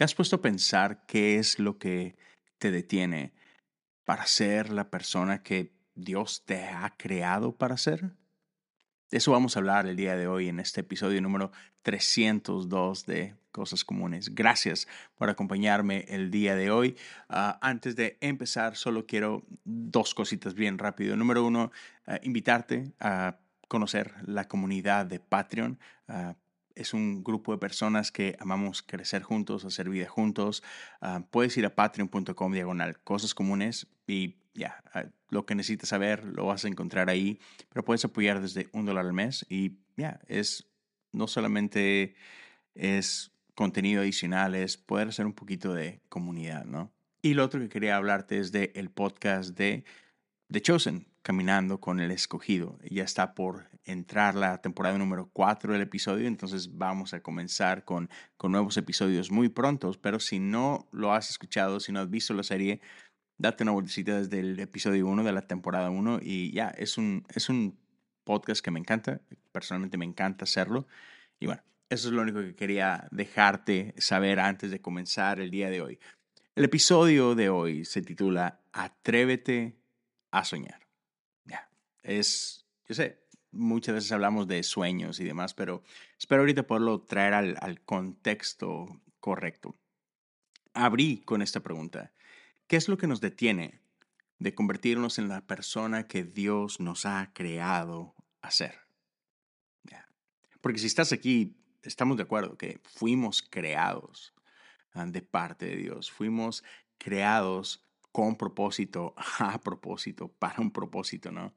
¿Te has puesto a pensar qué es lo que te detiene para ser la persona que Dios te ha creado para ser? De eso vamos a hablar el día de hoy en este episodio número 302 de Cosas Comunes. Gracias por acompañarme el día de hoy. Antes de empezar, solo quiero dos cositas bien rápido. Número uno, invitarte a conocer la comunidad de Patreon. Es un grupo de personas que amamos crecer juntos, hacer vida juntos. Puedes ir a patreon.com/cosascomunes y lo que necesitas saber lo vas a encontrar ahí. Pero puedes apoyar desde $1 al mes y es no solamente es contenido adicional, es poder hacer un poquito de comunidad, ¿no? Y lo otro que quería hablarte es del podcast de The Chosen, Caminando con el Escogido. Ya está por entrar la temporada número 4 del episodio, entonces vamos a comenzar con nuevos episodios muy prontos. Pero si no lo has escuchado, si no has visto la serie, date una vueltecita desde el episodio 1 de la temporada 1 y es un podcast que me encanta. Personalmente me encanta hacerlo. Y bueno, eso es lo único que quería dejarte saber antes de comenzar el día de hoy. El episodio de hoy se titula Atrévete a Soñar. Yo sé, muchas veces hablamos de sueños y demás, pero espero ahorita poderlo traer al contexto correcto. Abrí con esta pregunta. ¿Qué es lo que nos detiene de convertirnos en la persona que Dios nos ha creado a ser? Porque si estás aquí, estamos de acuerdo que fuimos creados de parte de Dios. Fuimos creados con propósito, a propósito, para un propósito, ¿no?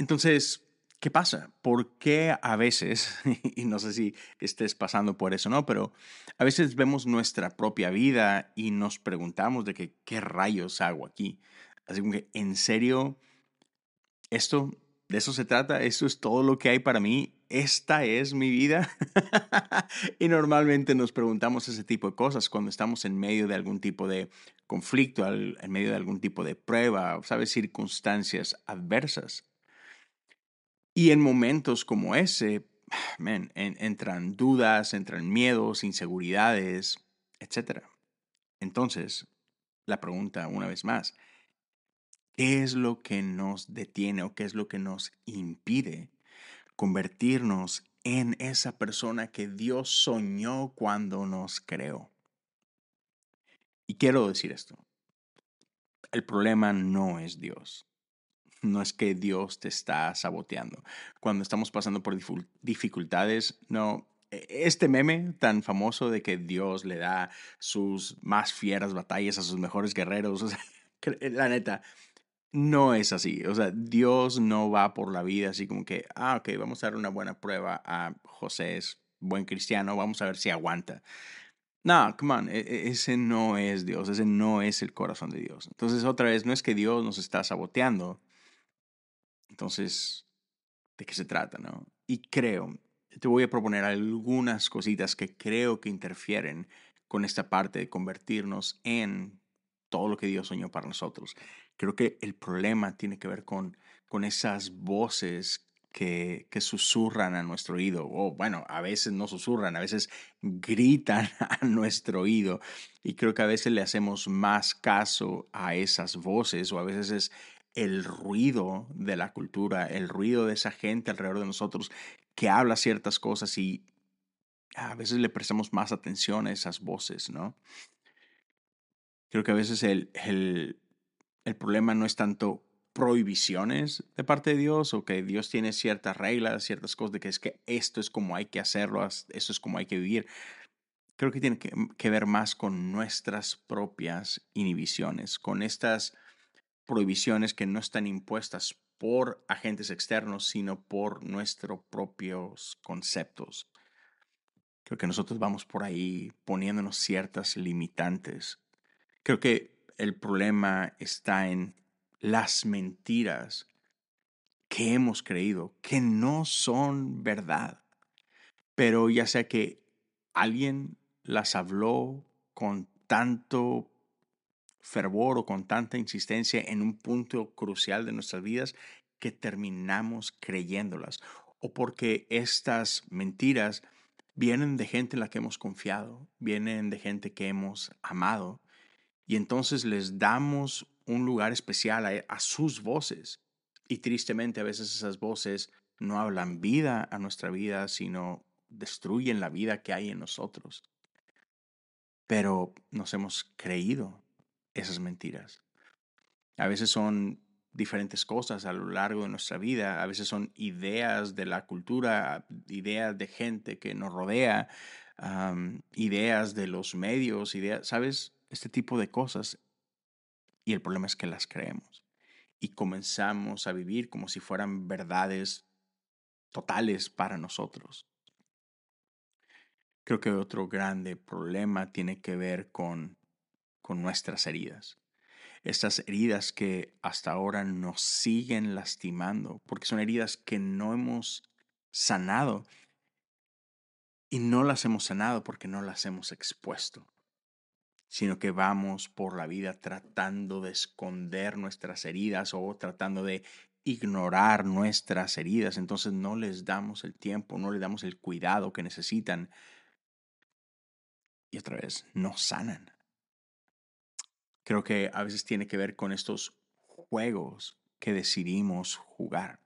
Entonces, ¿qué pasa? ¿Por qué a veces, y no sé si estés pasando por eso, ¿no? Pero a veces vemos nuestra propia vida y nos preguntamos de que, ¿qué rayos hago aquí? Así como que, ¿en serio? ¿Esto? ¿De eso se trata? ¿Esto es todo lo que hay para mí? ¿Esta es mi vida? Y normalmente nos preguntamos ese tipo de cosas cuando estamos en medio de algún tipo de conflicto, en medio de algún tipo de prueba, ¿sabes? Circunstancias adversas. Y en momentos como ese, entran dudas, entran miedos, inseguridades, etc. Entonces, la pregunta una vez más, ¿qué es lo que nos detiene o qué es lo que nos impide convertirnos en esa persona que Dios soñó cuando nos creó? Y quiero decir esto, el problema no es Dios. No es que Dios te está saboteando. Cuando estamos pasando por dificultades, no. Este meme tan famoso de que Dios le da sus más fieras batallas a sus mejores guerreros, o sea, la neta, no es así. O sea, Dios no va por la vida así como que, vamos a dar una buena prueba a José, es buen cristiano, vamos a ver si aguanta. No, come on, ese no es Dios, ese no es el corazón de Dios. Entonces, otra vez, no es que Dios nos está saboteando. Entonces, ¿de qué se trata, no? Y te voy a proponer algunas cositas que creo que interfieren con esta parte de convertirnos en todo lo que Dios soñó para nosotros. Creo que el problema tiene que ver con esas voces que susurran a nuestro oído. A veces no susurran, a veces gritan a nuestro oído. Y creo que a veces le hacemos más caso a esas voces o a veces es el ruido de la cultura, el ruido de esa gente alrededor de nosotros que habla ciertas cosas y a veces le prestamos más atención a esas voces, ¿no? Creo que a veces el problema no es tanto prohibiciones de parte de Dios o que Dios tiene ciertas reglas, ciertas cosas de que es que esto es como hay que hacerlo, esto es como hay que vivir. Creo que tiene que ver más con nuestras propias inhibiciones, con estas prohibiciones que no están impuestas por agentes externos, sino por nuestros propios conceptos. Creo que nosotros vamos por ahí poniéndonos ciertas limitantes. Creo que el problema está en las mentiras que hemos creído, que no son verdad. Pero ya sea que alguien las habló con tanto fervor o con tanta insistencia en un punto crucial de nuestras vidas que terminamos creyéndolas o porque estas mentiras vienen de gente en la que hemos confiado, vienen de gente que hemos amado, y entonces les damos un lugar especial a sus voces. Y tristemente a veces esas voces no hablan vida a nuestra vida, sino destruyen la vida que hay en nosotros. Pero nos hemos creído esas mentiras. A veces son diferentes cosas a lo largo de nuestra vida. A veces son ideas de la cultura, ideas de gente que nos rodea, ideas de los medios, ideas, ¿sabes? Este tipo de cosas. Y el problema es que las creemos. Y comenzamos a vivir como si fueran verdades totales para nosotros. Creo que otro grande problema tiene que ver con nuestras heridas. Estas heridas que hasta ahora nos siguen lastimando, porque son heridas que no hemos sanado. Y no las hemos sanado porque no las hemos expuesto, sino que vamos por la vida tratando de esconder nuestras heridas o tratando de ignorar nuestras heridas. Entonces no les damos el tiempo, no les damos el cuidado que necesitan. Y otra vez, no sanan. Creo que a veces tiene que ver con estos juegos que decidimos jugar.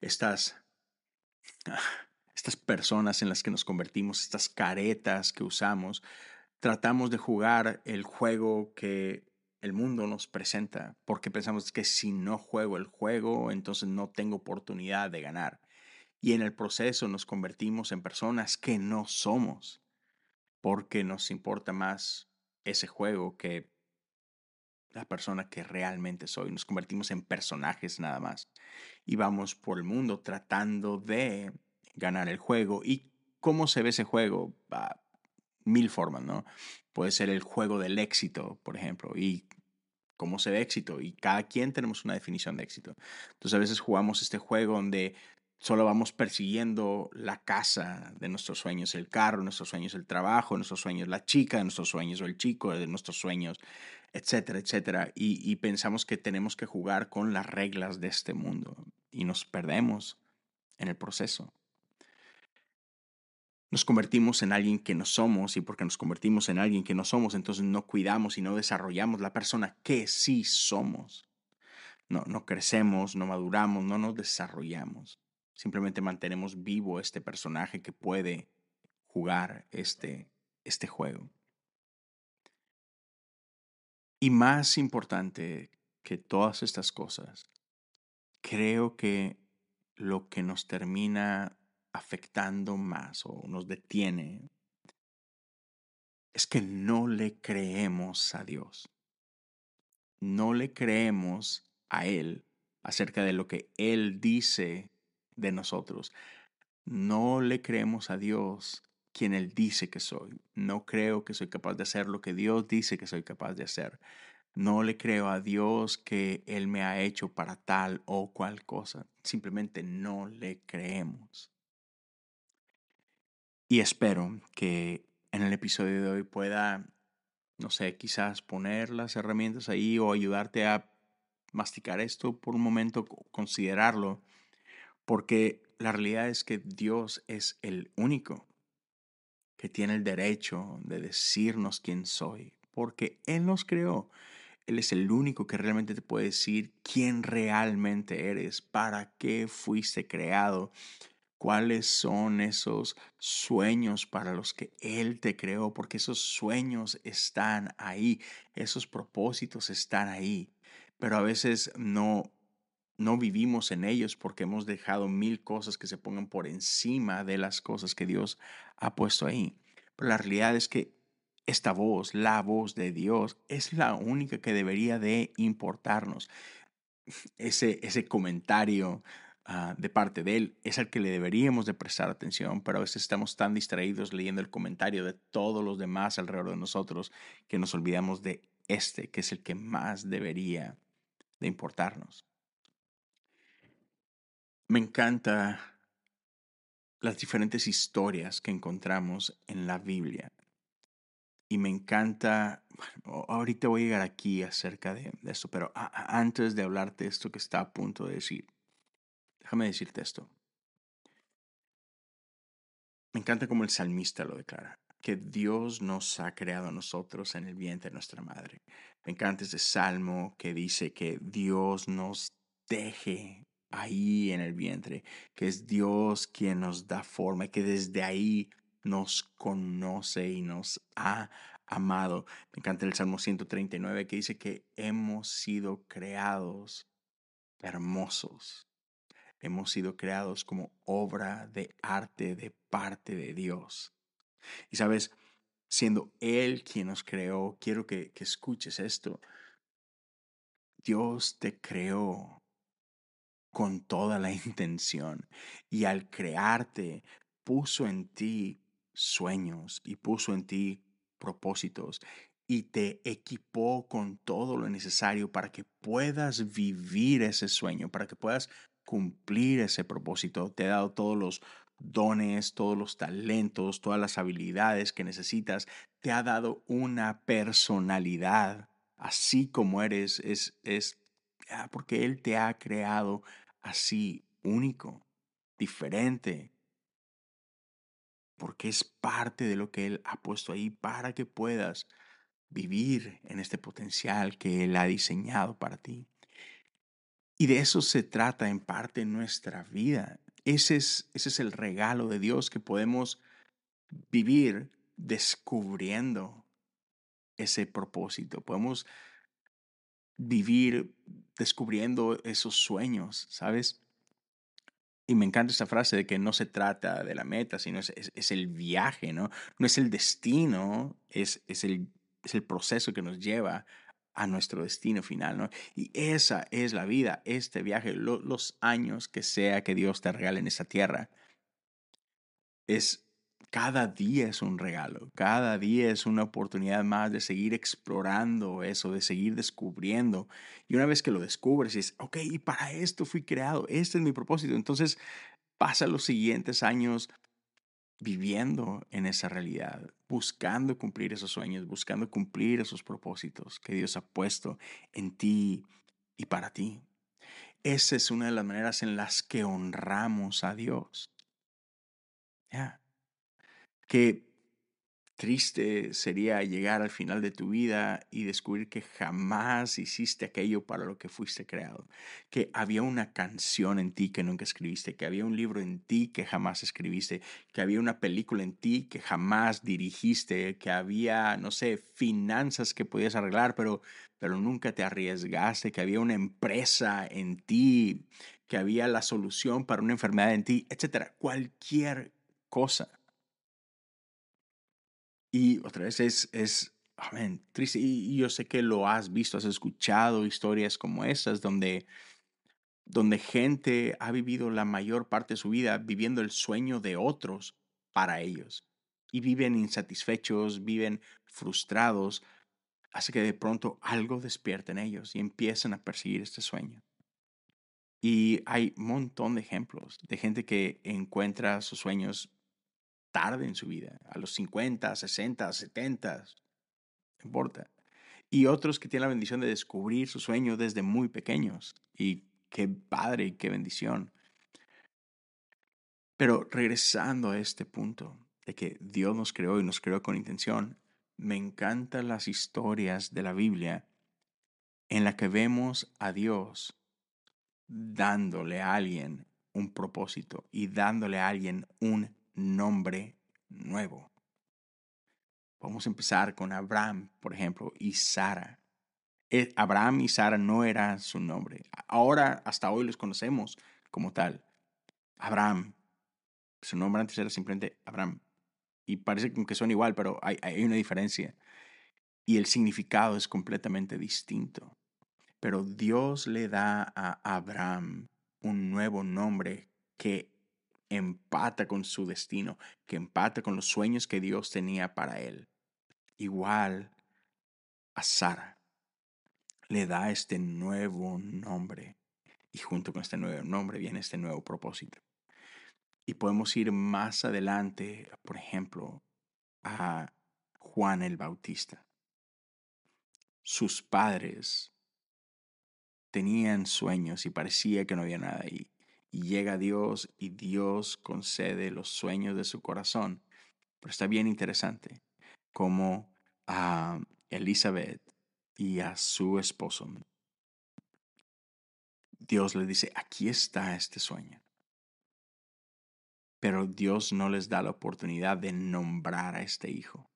Estas personas en las que nos convertimos, estas caretas que usamos, tratamos de jugar el juego que el mundo nos presenta, porque pensamos que si no juego el juego, entonces no tengo oportunidad de ganar. Y en el proceso nos convertimos en personas que no somos, porque nos importa más ese juego que la persona que realmente soy. Nos convertimos en personajes nada más. Y vamos por el mundo tratando de ganar el juego. ¿Y cómo se ve ese juego? Mil formas, ¿no? Puede ser el juego del éxito, por ejemplo. ¿Y cómo se ve éxito? Y cada quien tenemos una definición de éxito. Entonces a veces jugamos este juego donde solo vamos persiguiendo la casa de nuestros sueños, el carro, nuestros sueños, el trabajo, nuestros sueños, la chica, nuestros sueños o el chico, de nuestros sueños, etcétera, etcétera. Y pensamos que tenemos que jugar con las reglas de este mundo y nos perdemos en el proceso. Nos convertimos en alguien que no somos, y porque nos convertimos en alguien que no somos, entonces no cuidamos y no desarrollamos la persona que sí somos. No crecemos, no maduramos, no nos desarrollamos. Simplemente mantenemos vivo este personaje que puede jugar este juego. Y más importante que todas estas cosas, creo que lo que nos termina afectando más o nos detiene es que no le creemos a Dios. No le creemos a Él acerca de lo que Él dice de nosotros. No le creemos a Dios quien Él dice que soy. No creo que soy capaz de hacer lo que Dios dice que soy capaz de hacer. No le creo a Dios que Él me ha hecho para tal o cual cosa. Simplemente no le creemos. Y espero que en el episodio de hoy pueda, no sé, quizás poner las herramientas ahí o ayudarte a masticar esto por un momento, considerarlo, porque la realidad es que Dios es el único que tiene el derecho de decirnos quién soy, porque Él nos creó. Él es el único que realmente te puede decir quién realmente eres, para qué fuiste creado. ¿Cuáles son esos sueños para los que Él te creó? Porque esos sueños están ahí, esos propósitos están ahí, pero a veces no vivimos en ellos porque hemos dejado mil cosas que se pongan por encima de las cosas que Dios ha puesto ahí. Pero la realidad es que esta voz, la voz de Dios, es la única que debería de importarnos. Ese comentario de parte de Él es al que le deberíamos de prestar atención, pero a veces estamos tan distraídos leyendo el comentario de todos los demás alrededor de nosotros que nos olvidamos de este, que es el que más debería de importarnos. Me encantan las diferentes historias que encontramos en la Biblia. Y me encanta, bueno, ahorita voy a llegar aquí acerca de esto, pero antes de hablarte de esto que está a punto de decir, déjame decirte esto. Me encanta cómo el salmista lo declara, que Dios nos ha creado a nosotros en el vientre de nuestra madre. Me encanta este salmo que dice que Dios nos teje ahí en el vientre, que es Dios quien nos da forma y que desde ahí nos conoce y nos ha amado. Me encanta el Salmo 139 que dice que hemos sido creados hermosos. Hemos sido creados como obra de arte de parte de Dios. Y sabes, siendo Él quien nos creó, quiero que escuches esto. Dios te creó con toda la intención y al crearte puso en ti sueños y puso en ti propósitos y te equipó con todo lo necesario para que puedas vivir ese sueño, para que puedas cumplir ese propósito. Te ha dado todos los dones, todos los talentos, todas las habilidades que necesitas. Te ha dado una personalidad. Así como eres, es porque Él te ha creado así, único, diferente. Porque es parte de lo que Él ha puesto ahí para que puedas vivir en este potencial que Él ha diseñado para ti. Y de eso se trata en parte nuestra vida. Ese es el regalo de Dios, que podemos vivir descubriendo ese propósito. Podemos vivir descubriendo esos sueños, ¿sabes? Y me encanta esta frase de que no se trata de la meta, sino es el viaje, ¿no? No es el destino, es el proceso que nos lleva a nuestro destino final, ¿no? Y esa es la vida, este viaje, los años que sea que Dios te regale en esta tierra. Cada día es un regalo, cada día es una oportunidad más de seguir explorando eso, de seguir descubriendo. Y una vez que lo descubres, dices, ok, y para esto fui creado, este es mi propósito. Entonces, pasa los siguientes años viviendo en esa realidad, buscando cumplir esos sueños, buscando cumplir esos propósitos que Dios ha puesto en ti y para ti. Esa es una de las maneras en las que honramos a Dios. Yeah. Qué triste sería llegar al final de tu vida y descubrir que jamás hiciste aquello para lo que fuiste creado, que había una canción en ti que nunca escribiste, que había un libro en ti que jamás escribiste, que había una película en ti que jamás dirigiste, que había, no sé, finanzas que podías arreglar, pero nunca te arriesgaste, que había una empresa en ti, que había la solución para una enfermedad en ti, etcétera, cualquier cosa. Y otra vez es triste. Y yo sé que lo has visto, has escuchado historias como esas donde gente ha vivido la mayor parte de su vida viviendo el sueño de otros para ellos. Y viven insatisfechos, viven frustrados, hasta que de pronto algo despierta en ellos y empiezan a perseguir este sueño. Y hay un montón de ejemplos de gente que encuentra sus sueños tarde en su vida, a los 50, 60, 70, no importa. Y otros que tienen la bendición de descubrir su sueño desde muy pequeños. Y qué padre y qué bendición. Pero regresando a este punto de que Dios nos creó y nos creó con intención, me encantan las historias de la Biblia en las que vemos a Dios dándole a alguien un propósito y dándole a alguien un nombre nuevo. Vamos a empezar con Abraham, por ejemplo, y Sara. Abraham y Sara no era su nombre. Ahora, hasta hoy, los conocemos como tal. Abraham. Su nombre antes era simplemente Abraham. Y parece como que son igual, pero hay una diferencia. Y el significado es completamente distinto. Pero Dios le da a Abraham un nuevo nombre que empata con su destino, que empata con los sueños que Dios tenía para él. Igual a Sara, le da este nuevo nombre y junto con este nuevo nombre viene este nuevo propósito. Y podemos ir más adelante, por ejemplo, a Juan el Bautista. Sus padres tenían sueños y parecía que no había nada ahí. y llega Dios y Dios concede los sueños de su corazón. Pero está bien interesante cómo a Elizabeth y a su esposo Dios les dice, aquí está este sueño. Pero Dios no les da la oportunidad de nombrar a este hijo.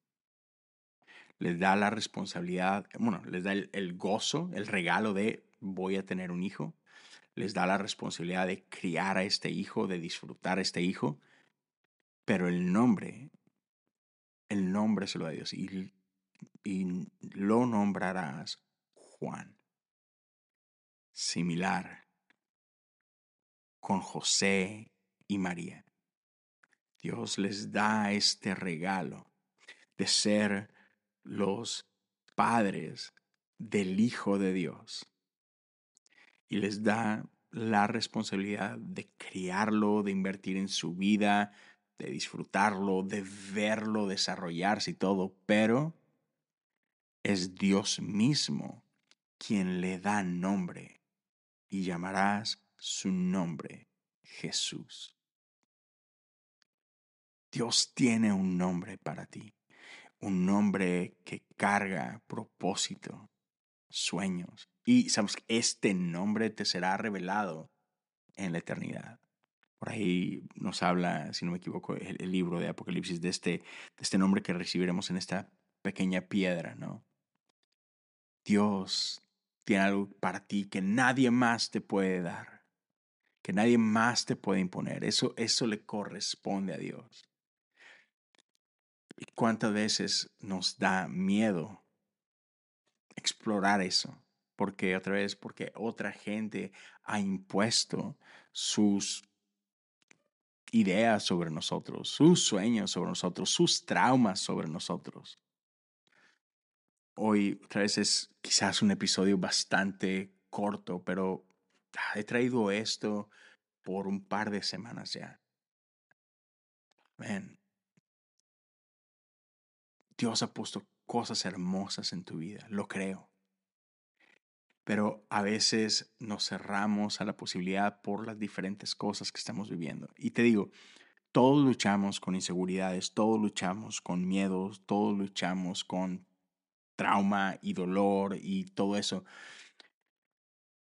Les da la responsabilidad, bueno, les da el gozo, el regalo de voy a tener un hijo. Les da la responsabilidad de criar a este hijo, de disfrutar a este hijo. Pero el nombre se lo da Dios. Y lo nombrarás Juan. Similar con José y María. Dios les da este regalo de ser los padres del Hijo de Dios. Y les da la responsabilidad de criarlo, de invertir en su vida, de disfrutarlo, de verlo desarrollarse y todo. Pero es Dios mismo quien le da nombre. Y llamarás su nombre Jesús. Dios tiene un nombre para ti, un nombre que carga propósito, sueños. Y sabemos que este nombre te será revelado en la eternidad. Por ahí nos habla, si no me equivoco, el libro de Apocalipsis de este nombre que recibiremos en esta pequeña piedra, ¿no? Dios tiene algo para ti que nadie más te puede dar, que nadie más te puede imponer. Eso le corresponde a Dios. ¿Y cuántas veces nos da miedo explorar eso? Porque otra vez, porque otra gente ha impuesto sus ideas sobre nosotros, sus sueños sobre nosotros, sus traumas sobre nosotros. Hoy otra vez es quizás un episodio bastante corto, pero he traído esto por un par de semanas ya. Amén. Dios ha puesto cosas hermosas en tu vida, lo creo. Pero a veces nos cerramos a la posibilidad por las diferentes cosas que estamos viviendo. Y te digo, todos luchamos con inseguridades, todos luchamos con miedos, todos luchamos con trauma y dolor y todo eso.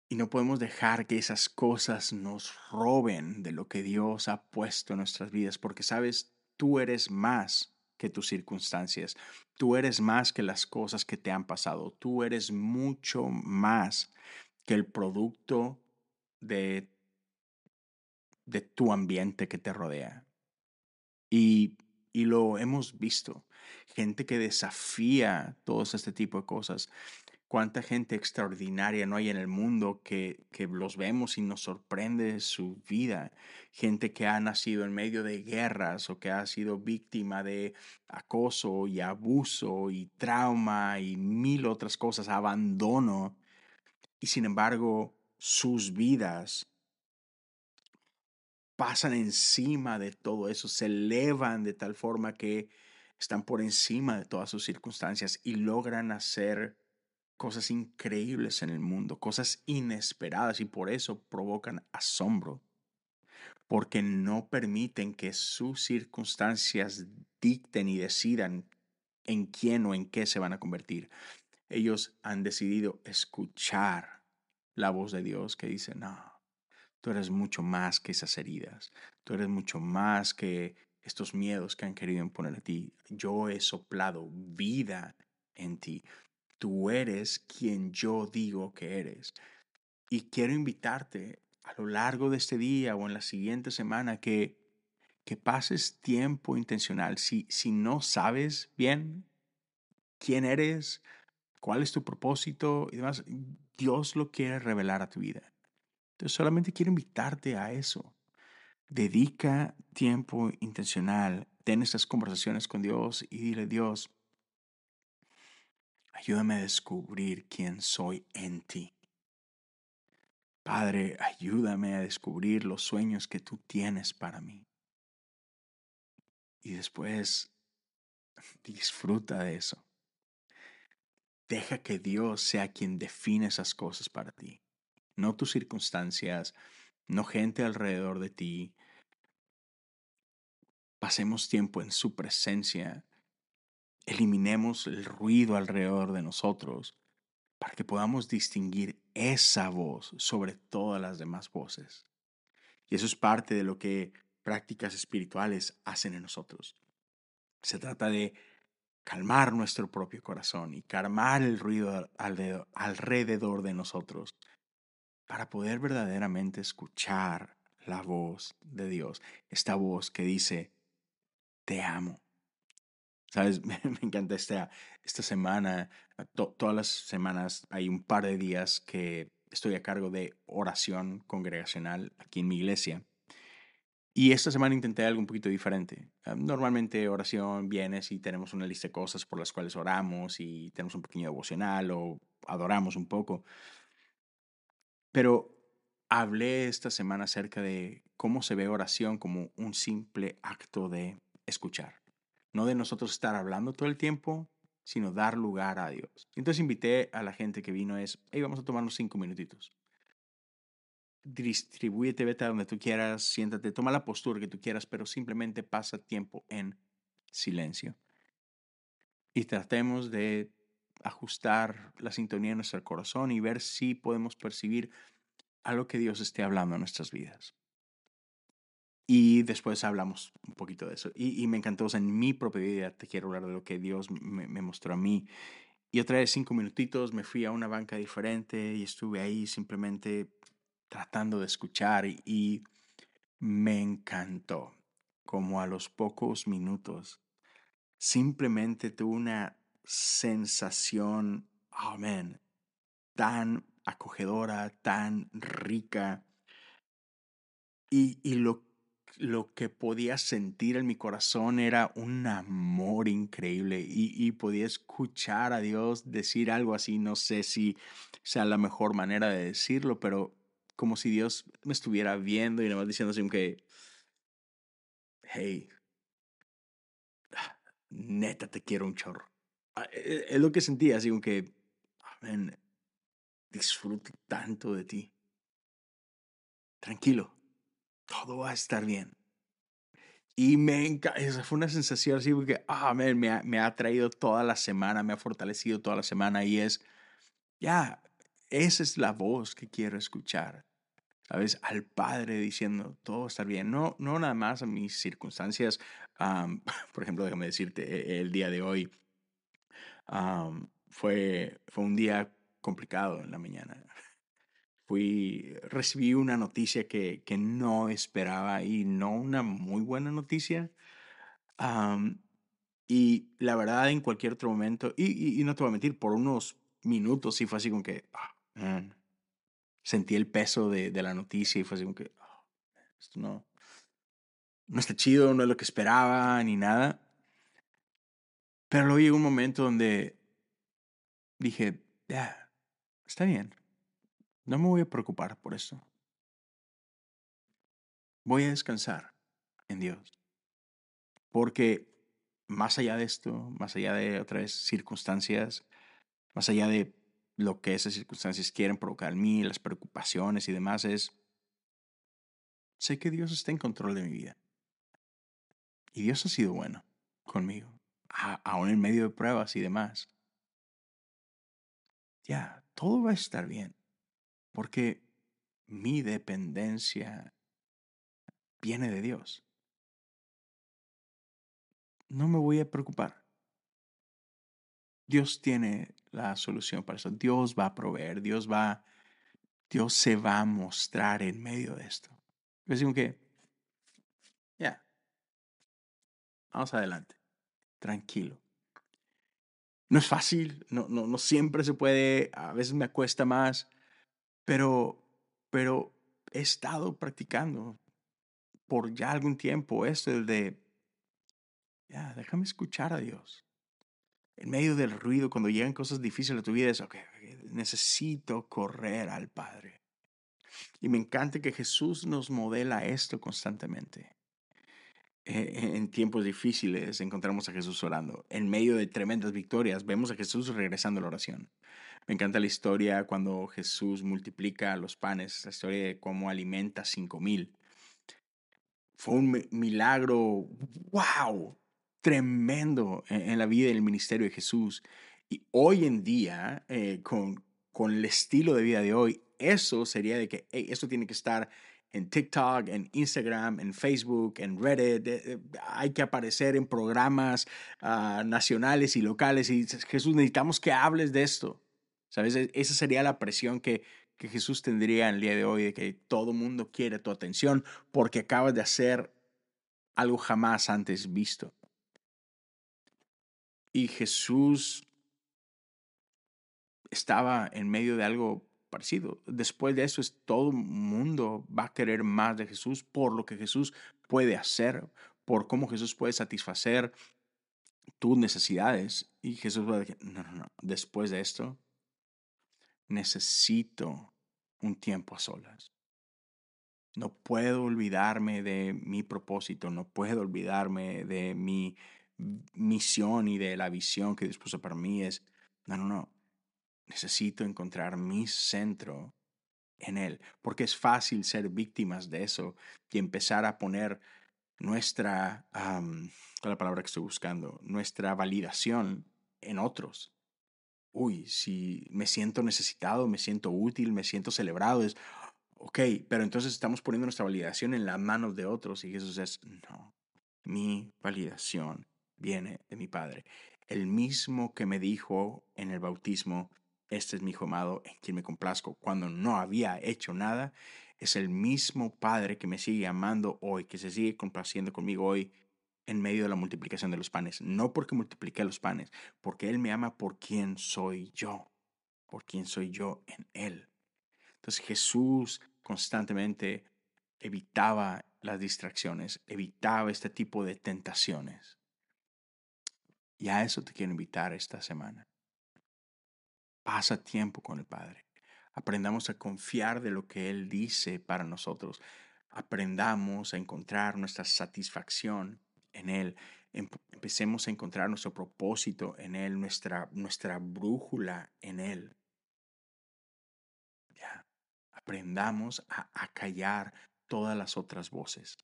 Y no podemos dejar que esas cosas nos roben de lo que Dios ha puesto en nuestras vidas, porque sabes, tú eres más que tus circunstancias, tú eres más que las cosas que te han pasado, tú eres mucho más que el producto de tu ambiente que te rodea. Y lo hemos visto. Gente que desafía todo este tipo de cosas. Cuánta gente extraordinaria no hay en el mundo que los vemos y nos sorprende su vida. Gente que ha nacido en medio de guerras o que ha sido víctima de acoso y abuso y trauma y mil otras cosas, abandono. Y sin embargo, sus vidas pasan encima de todo eso, se elevan de tal forma que están por encima de todas sus circunstancias y logran hacer cosas increíbles en el mundo, cosas inesperadas, y por eso provocan asombro, porque no permiten que sus circunstancias dicten y decidan en quién o en qué se van a convertir. Ellos han decidido escuchar la voz de Dios que dice, no. Tú eres mucho más que esas heridas. Tú eres mucho más que estos miedos que han querido imponer a ti. Yo he soplado vida en ti. Tú eres quien yo digo que eres. Y quiero invitarte a lo largo de este día o en la siguiente semana que pases tiempo intencional. Si no sabes bien quién eres, cuál es tu propósito y demás, Dios lo quiere revelar a tu vida. Entonces solamente quiero invitarte a eso. Dedica tiempo intencional. Ten estas conversaciones con Dios y dile, Dios, ayúdame a descubrir quién soy en ti. Padre, ayúdame a descubrir los sueños que tú tienes para mí. Y después disfruta de eso. Deja que Dios sea quien define esas cosas para ti. No tus circunstancias, no gente alrededor de ti. Pasemos tiempo en su presencia. Eliminemos el ruido alrededor de nosotros para que podamos distinguir esa voz sobre todas las demás voces. Y eso es parte de lo que prácticas espirituales hacen en nosotros. Se trata de calmar nuestro propio corazón y calmar el ruido alrededor de nosotros para poder verdaderamente escuchar la voz de Dios. Esta voz que dice, te amo. ¿Sabes? Me encanta esta semana. Todas las semanas hay un par de días que estoy a cargo de oración congregacional aquí en mi iglesia. Y esta semana intenté algo un poquito diferente. Normalmente oración vienes y tenemos una lista de cosas por las cuales oramos y tenemos un pequeño devocional o adoramos un poco. Pero hablé esta semana acerca de cómo se ve oración como un simple acto de escuchar. No de nosotros estar hablando todo el tiempo, sino dar lugar a Dios. Entonces invité a la gente que vino hey, vamos a tomarnos 5 minutitos. Distribúyete, vete a donde tú quieras, siéntate, toma la postura que tú quieras, pero simplemente pasa tiempo en silencio. Y tratemos de ajustar la sintonía de nuestro corazón y ver si podemos percibir algo que Dios esté hablando en nuestras vidas. Y después hablamos un poquito de eso. Y me encantó, o sea, en mi propia vida te quiero hablar de lo que Dios me mostró a mí. Y otra vez 5 minutitos, me fui a una banca diferente y estuve ahí simplemente tratando de escuchar y me encantó como a los pocos minutos simplemente tuve una sensación, oh man, tan acogedora, tan rica y lo que podía sentir en mi corazón era un amor increíble y podía escuchar a Dios decir algo así, no sé si sea la mejor manera de decirlo, pero como si Dios me estuviera viendo y nada más diciendo así que, hey, neta te quiero un chorro. Es lo que sentía, así como que, amén, disfruto tanto de ti. Tranquilo, todo va a estar bien. Y me encanta, esa fue una sensación así como que, amén, me ha traído toda la semana, me ha fortalecido toda la semana y esa es la voz que quiero escuchar, ¿sabes? Al Padre diciendo, todo va a estar bien. No nada más a mis circunstancias. Por ejemplo, déjame decirte, el día de hoy fue un día complicado en la mañana. Recibí una noticia que no esperaba y no una muy buena noticia. Y la verdad, en cualquier otro momento, y no te voy a mentir, por unos minutos sí fue así como que... Sentí el peso de la noticia y fue así como que esto no está chido, no es lo que esperaba ni nada. Pero luego llegó un momento donde dije, está bien, no me voy a preocupar por esto. Voy a descansar en Dios. Porque más allá de esto, más allá de otras circunstancias, más allá de lo que esas circunstancias quieren provocar en mí, las preocupaciones y demás, sé que Dios está en control de mi vida. Y Dios ha sido bueno conmigo, aún en medio de pruebas y demás. Todo va a estar bien, porque mi dependencia viene de Dios. No me voy a preocupar. Dios tiene la solución para eso. Dios va a proveer. Dios se va a mostrar en medio de esto. Yo digo que, vamos adelante. Tranquilo. No es fácil. No siempre se puede. A veces me cuesta más. Pero he estado practicando por ya algún tiempo esto, el de, déjame escuchar a Dios. En medio del ruido, cuando llegan cosas difíciles a tu vida, es, necesito correr al Padre. Y me encanta que Jesús nos modela esto constantemente. en tiempos difíciles encontramos a Jesús orando. En medio de tremendas victorias vemos a Jesús regresando a la oración. Me encanta la historia cuando Jesús multiplica los panes, la historia de cómo alimenta 5,000. Fue un milagro, wow, tremendo en la vida y el ministerio de Jesús. Y hoy en día, con el estilo de vida de hoy, eso sería de que hey, esto tiene que estar en TikTok, en Instagram, en Facebook, en Reddit. Hay que aparecer en programas nacionales y locales. Y dices, Jesús, necesitamos que hables de esto. ¿Sabes? Esa sería la presión que Jesús tendría en el día de hoy, de que todo mundo quiere tu atención porque acabas de hacer algo jamás antes visto. Y Jesús estaba en medio de algo parecido. Después de eso, todo el mundo va a querer más de Jesús por lo que Jesús puede hacer, por cómo Jesús puede satisfacer tus necesidades. Y Jesús va a decir, no, después de esto, necesito un tiempo a solas. No puedo olvidarme de mi propósito, no puedo olvidarme de mi misión y de la visión que Dios puso para mí. Necesito encontrar mi centro en Él, porque es fácil ser víctimas de eso y empezar a poner nuestra, ¿cuál es la palabra que estoy buscando? Nuestra validación en otros. Si me siento necesitado, me siento útil, me siento celebrado, pero entonces estamos poniendo nuestra validación en las manos de otros y Jesús es, no, mi validación viene de mi Padre. El mismo que me dijo en el bautismo, este es mi hijo amado, en quien me complazco, cuando no había hecho nada, es el mismo Padre que me sigue amando hoy, que se sigue complaciendo conmigo hoy en medio de la multiplicación de los panes. No porque multiplique los panes, porque Él me ama por quien soy yo en Él. Entonces Jesús constantemente evitaba las distracciones, evitaba este tipo de tentaciones. Y a eso te quiero invitar esta semana. Pasa tiempo con el Padre. Aprendamos a confiar de lo que Él dice para nosotros. Aprendamos a encontrar nuestra satisfacción en Él. Empecemos a encontrar nuestro propósito en Él, nuestra brújula en Él. Ya. Aprendamos a acallar todas las otras voces.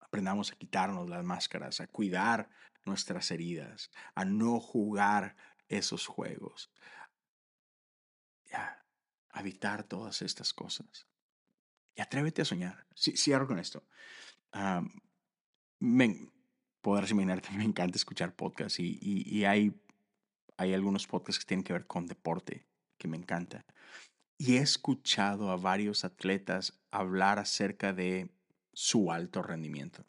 Aprendamos a quitarnos las máscaras, a cuidar nuestras heridas, a no jugar esos juegos, a evitar todas estas cosas. Y atrévete a soñar. Cierro con esto. Podrás imaginarte, me encanta escuchar podcasts y hay algunos podcasts que tienen que ver con deporte, que me encanta. Y he escuchado a varios atletas hablar acerca de su alto rendimiento.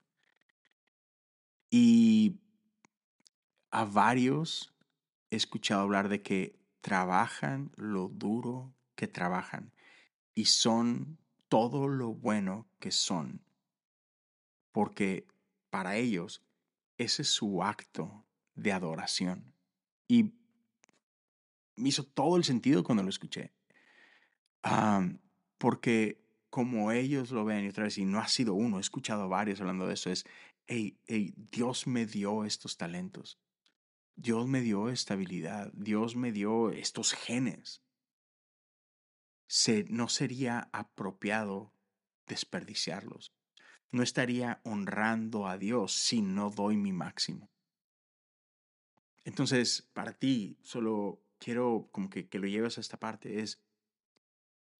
Y a varios he escuchado hablar de que trabajan lo duro que trabajan y son todo lo bueno que son, porque para ellos ese es su acto de adoración. Y me hizo todo el sentido cuando lo escuché, porque como ellos lo ven, y otra vez, y no ha sido uno, he escuchado a varios hablando de eso, es, hey, Dios me dio estos talentos. Dios me dio esta habilidad. Dios me dio estos genes. No sería apropiado desperdiciarlos. No estaría honrando a Dios si no doy mi máximo. Entonces, para ti, solo quiero como que lo lleves a esta parte, es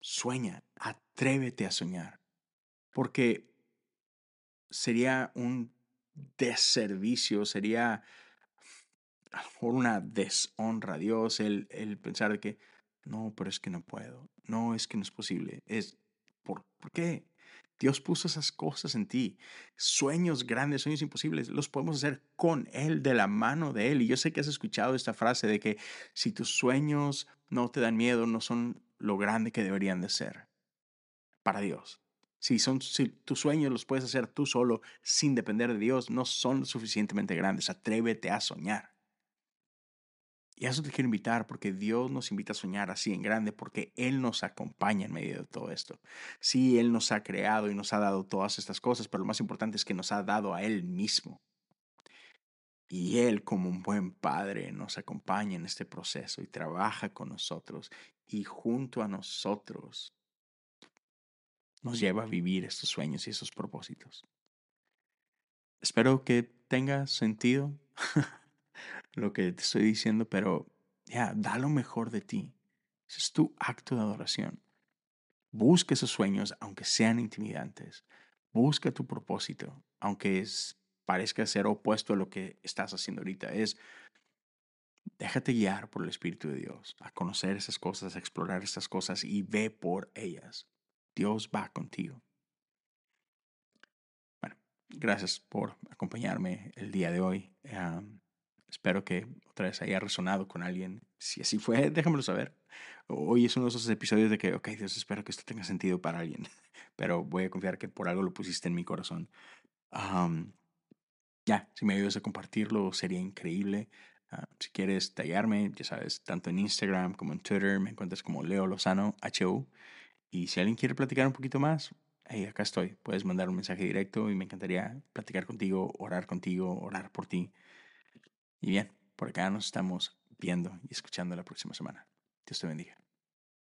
sueña, atrévete a soñar. Porque sería un desservicio, sería a lo mejor una deshonra a Dios el pensar de que no, pero es que no puedo, no, es que no es posible. ¿Por qué? Dios puso esas cosas en ti. Sueños grandes, sueños imposibles, los podemos hacer con Él, de la mano de Él. Y yo sé que has escuchado esta frase de que si tus sueños no te dan miedo, no son lo grande que deberían de ser para Dios. Si tus sueños los puedes hacer tú solo, sin depender de Dios, no son suficientemente grandes. Atrévete a soñar. Y a eso te quiero invitar, porque Dios nos invita a soñar así en grande, porque Él nos acompaña en medio de todo esto. Sí, Él nos ha creado y nos ha dado todas estas cosas, pero lo más importante es que nos ha dado a Él mismo. Y Él, como un buen padre, nos acompaña en este proceso y trabaja con nosotros. Y junto a nosotros nos lleva a vivir estos sueños y esos propósitos. Espero que tenga sentido lo que te estoy diciendo, pero ya, da lo mejor de ti. Ese es tu acto de adoración. Busca esos sueños, aunque sean intimidantes. Busca tu propósito, aunque parezca ser opuesto a lo que estás haciendo ahorita. Déjate guiar por el Espíritu de Dios, a conocer esas cosas, a explorar esas cosas y ve por ellas. Dios va contigo. Bueno, gracias por acompañarme el día de hoy. Espero que otra vez haya resonado con alguien. Si así fue, déjamelo saber. Hoy es uno de esos episodios de que, ok, Dios, espero que esto tenga sentido para alguien. Pero voy a confiar que por algo lo pusiste en mi corazón. Si me ayudas a compartirlo, sería increíble. Si quieres tallarme, ya sabes, tanto en Instagram como en Twitter, me encuentras como Leo Lozano, HU. Y si alguien quiere platicar un poquito más, hey, acá estoy. Puedes mandar un mensaje directo y me encantaría platicar contigo, orar por ti. Y bien, por acá nos estamos viendo y escuchando la próxima semana. Dios te bendiga.